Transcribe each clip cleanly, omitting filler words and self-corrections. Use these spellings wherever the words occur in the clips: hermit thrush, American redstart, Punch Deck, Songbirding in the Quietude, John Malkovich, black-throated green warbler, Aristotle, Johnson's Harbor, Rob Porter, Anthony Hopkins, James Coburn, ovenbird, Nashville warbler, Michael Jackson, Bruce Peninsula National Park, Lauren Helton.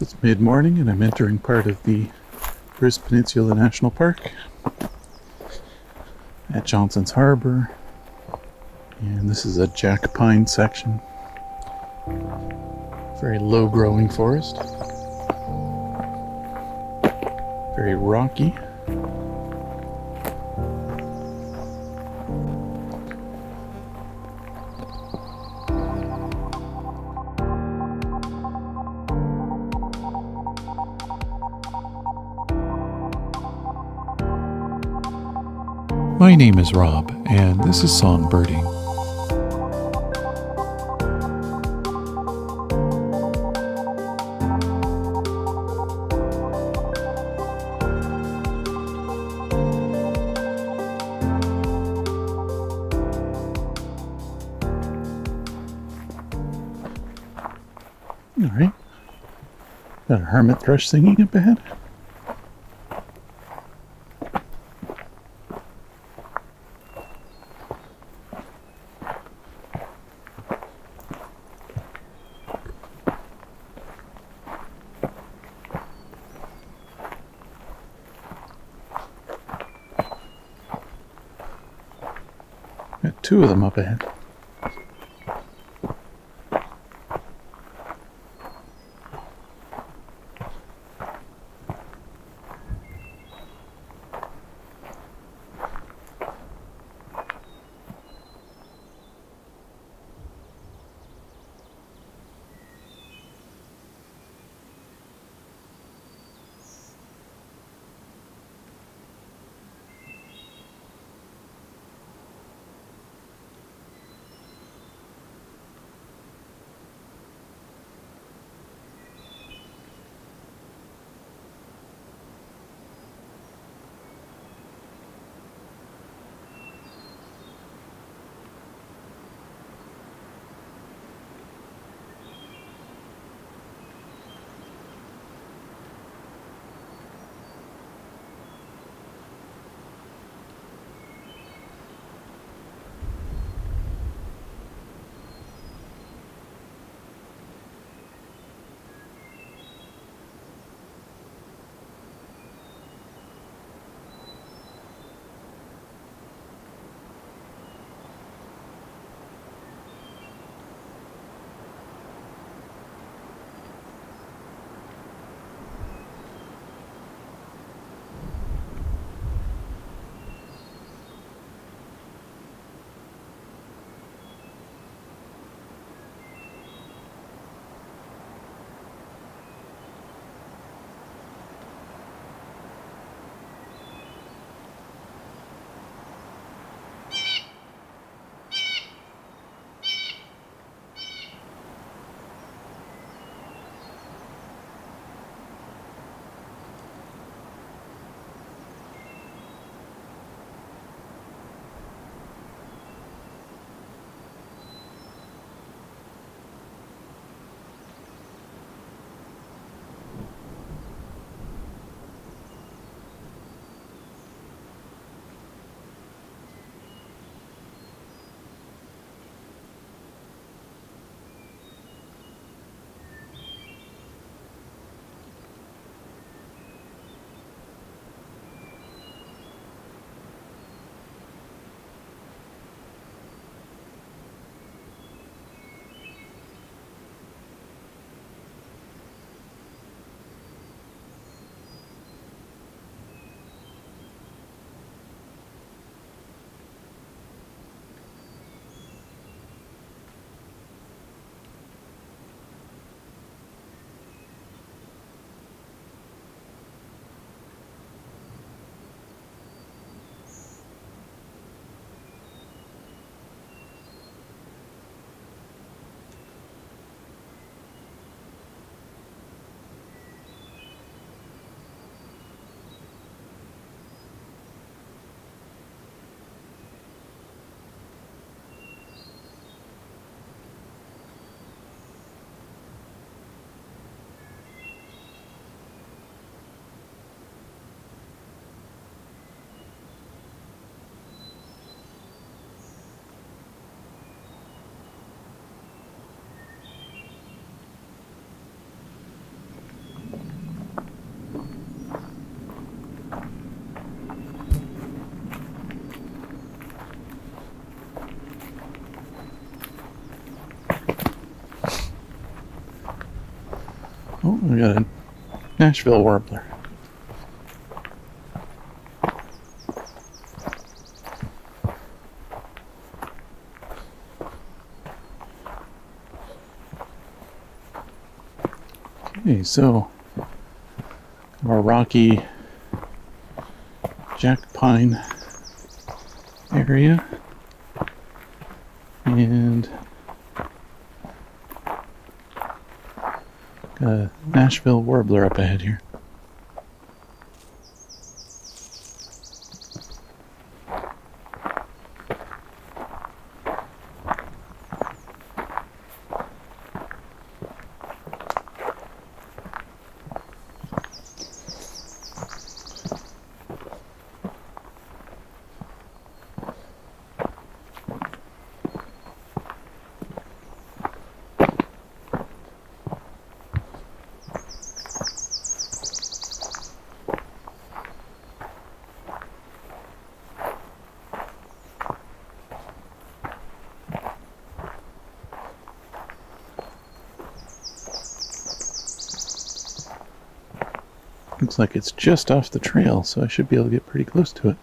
It's mid-morning and I'm entering part of the Bruce Peninsula National Park at Johnson's Harbor, and this is a jack pine section. Very low growing forest, very rocky. My name is Rob, and this is Song Birding. All right, got a hermit thrush singing up ahead. Got two of them up ahead. Oh, we got a Nashville warbler. Okay, so our rocky jack pine area, and got a Nashville warbler up ahead here. Looks like it's just off the trail, so I should be able to get pretty close to it.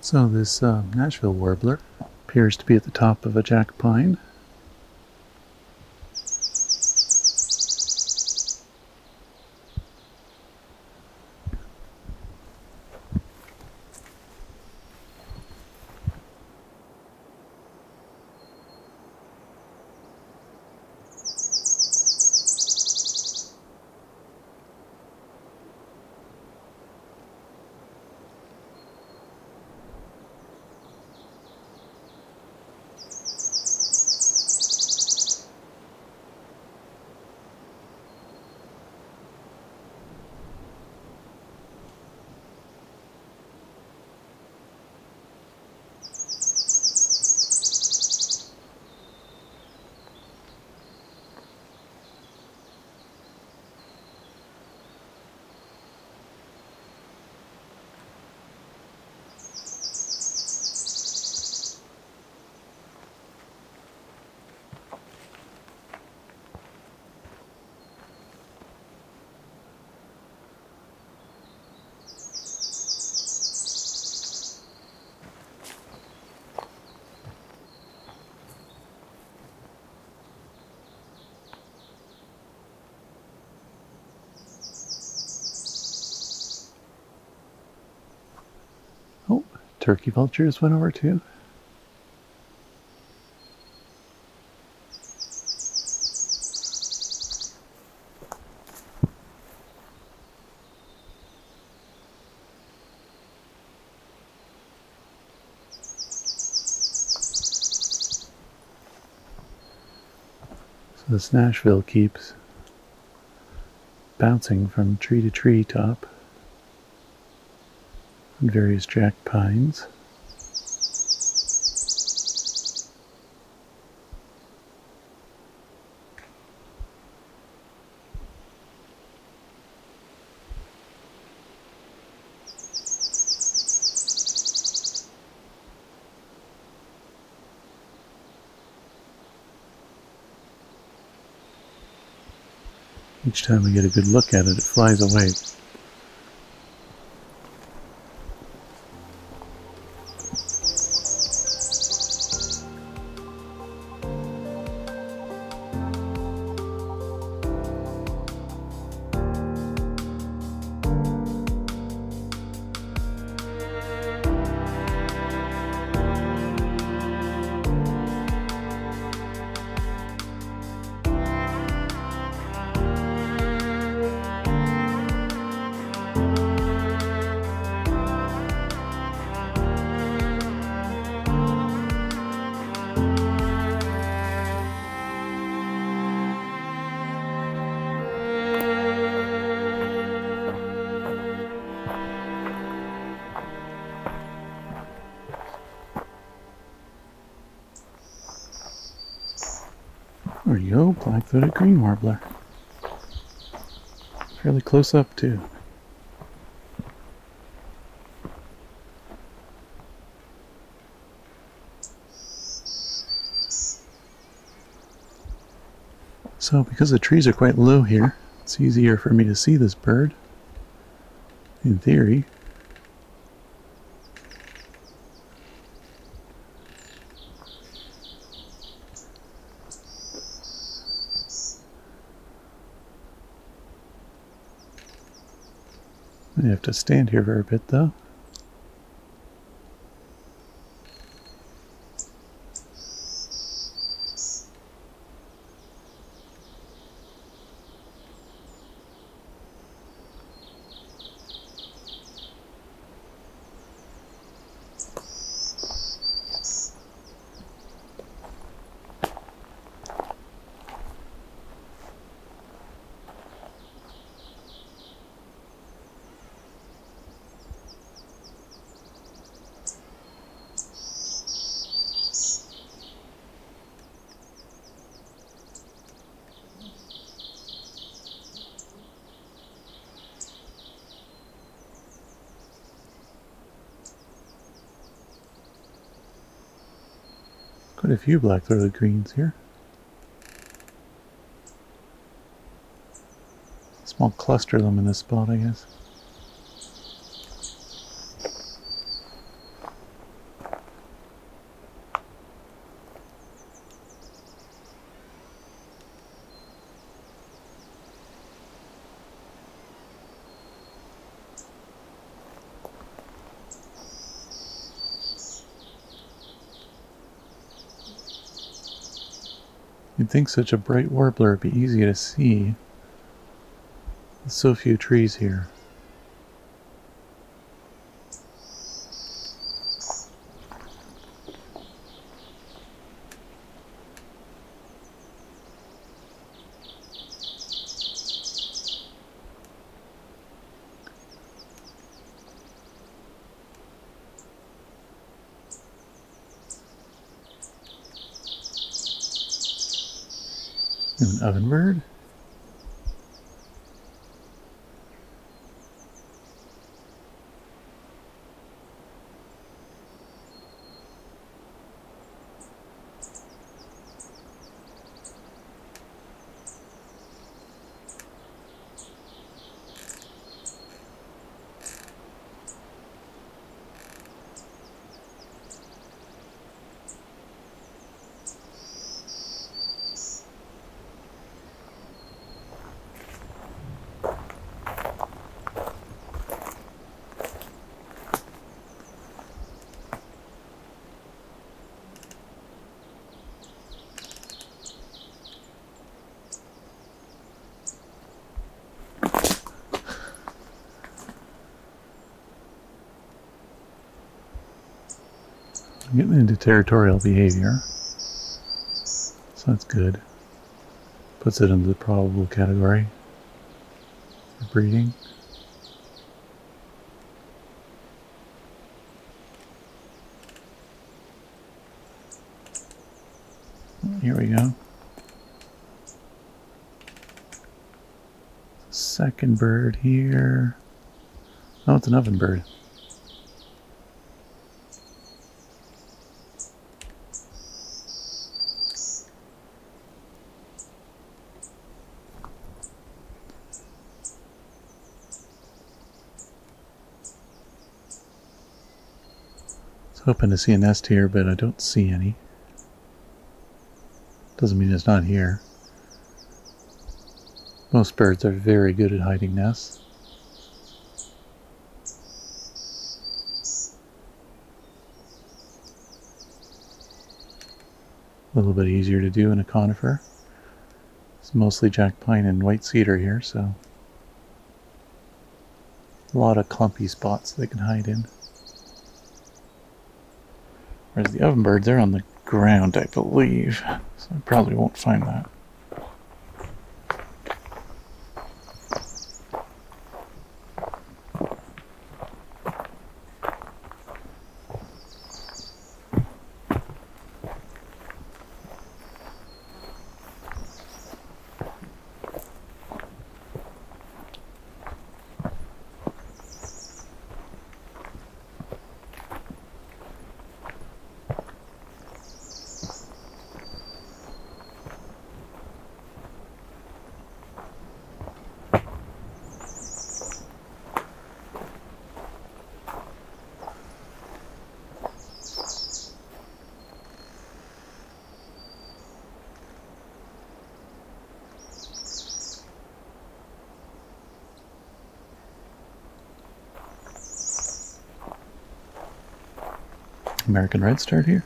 So this Nashville warbler appears to be at the top of a jack pine. Turkey vultures went over too. this Nashville keeps bouncing from tree to tree top and various jack pines. Each time we get a good look at it, it flies away. There you go, black-throated green warbler. Fairly close up, too. So, because the trees are quite low here, it's easier for me to see this bird, in theory. I have to stand here for a bit, though. Quite a few black-throated greens here. Small cluster of them in this spot, I guess. You'd think such a bright warbler would be easy to see. There's so few trees here. An ovenbird. Getting into territorial behavior, so that's good. puts it into the probable category for breeding. Here we go. Second bird here. Oh, it's an oven bird. Hoping to see a nest here, but I don't see any. Doesn't mean it's not here. Most birds are very good at hiding nests. A little bit easier to do in a conifer. It's mostly jack pine and white cedar here, so a lot of clumpy spots they can hide in. Whereas the ovenbirds, they're on the ground, I believe, so I probably won't find that. American redstart here.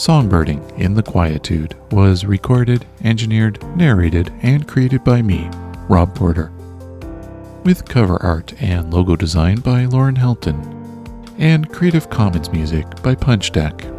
Songbirding in the Quietude was recorded, engineered, narrated, and created by me, Rob Porter, with cover art and logo design by Lauren Helton, and Creative Commons music by Punch Deck.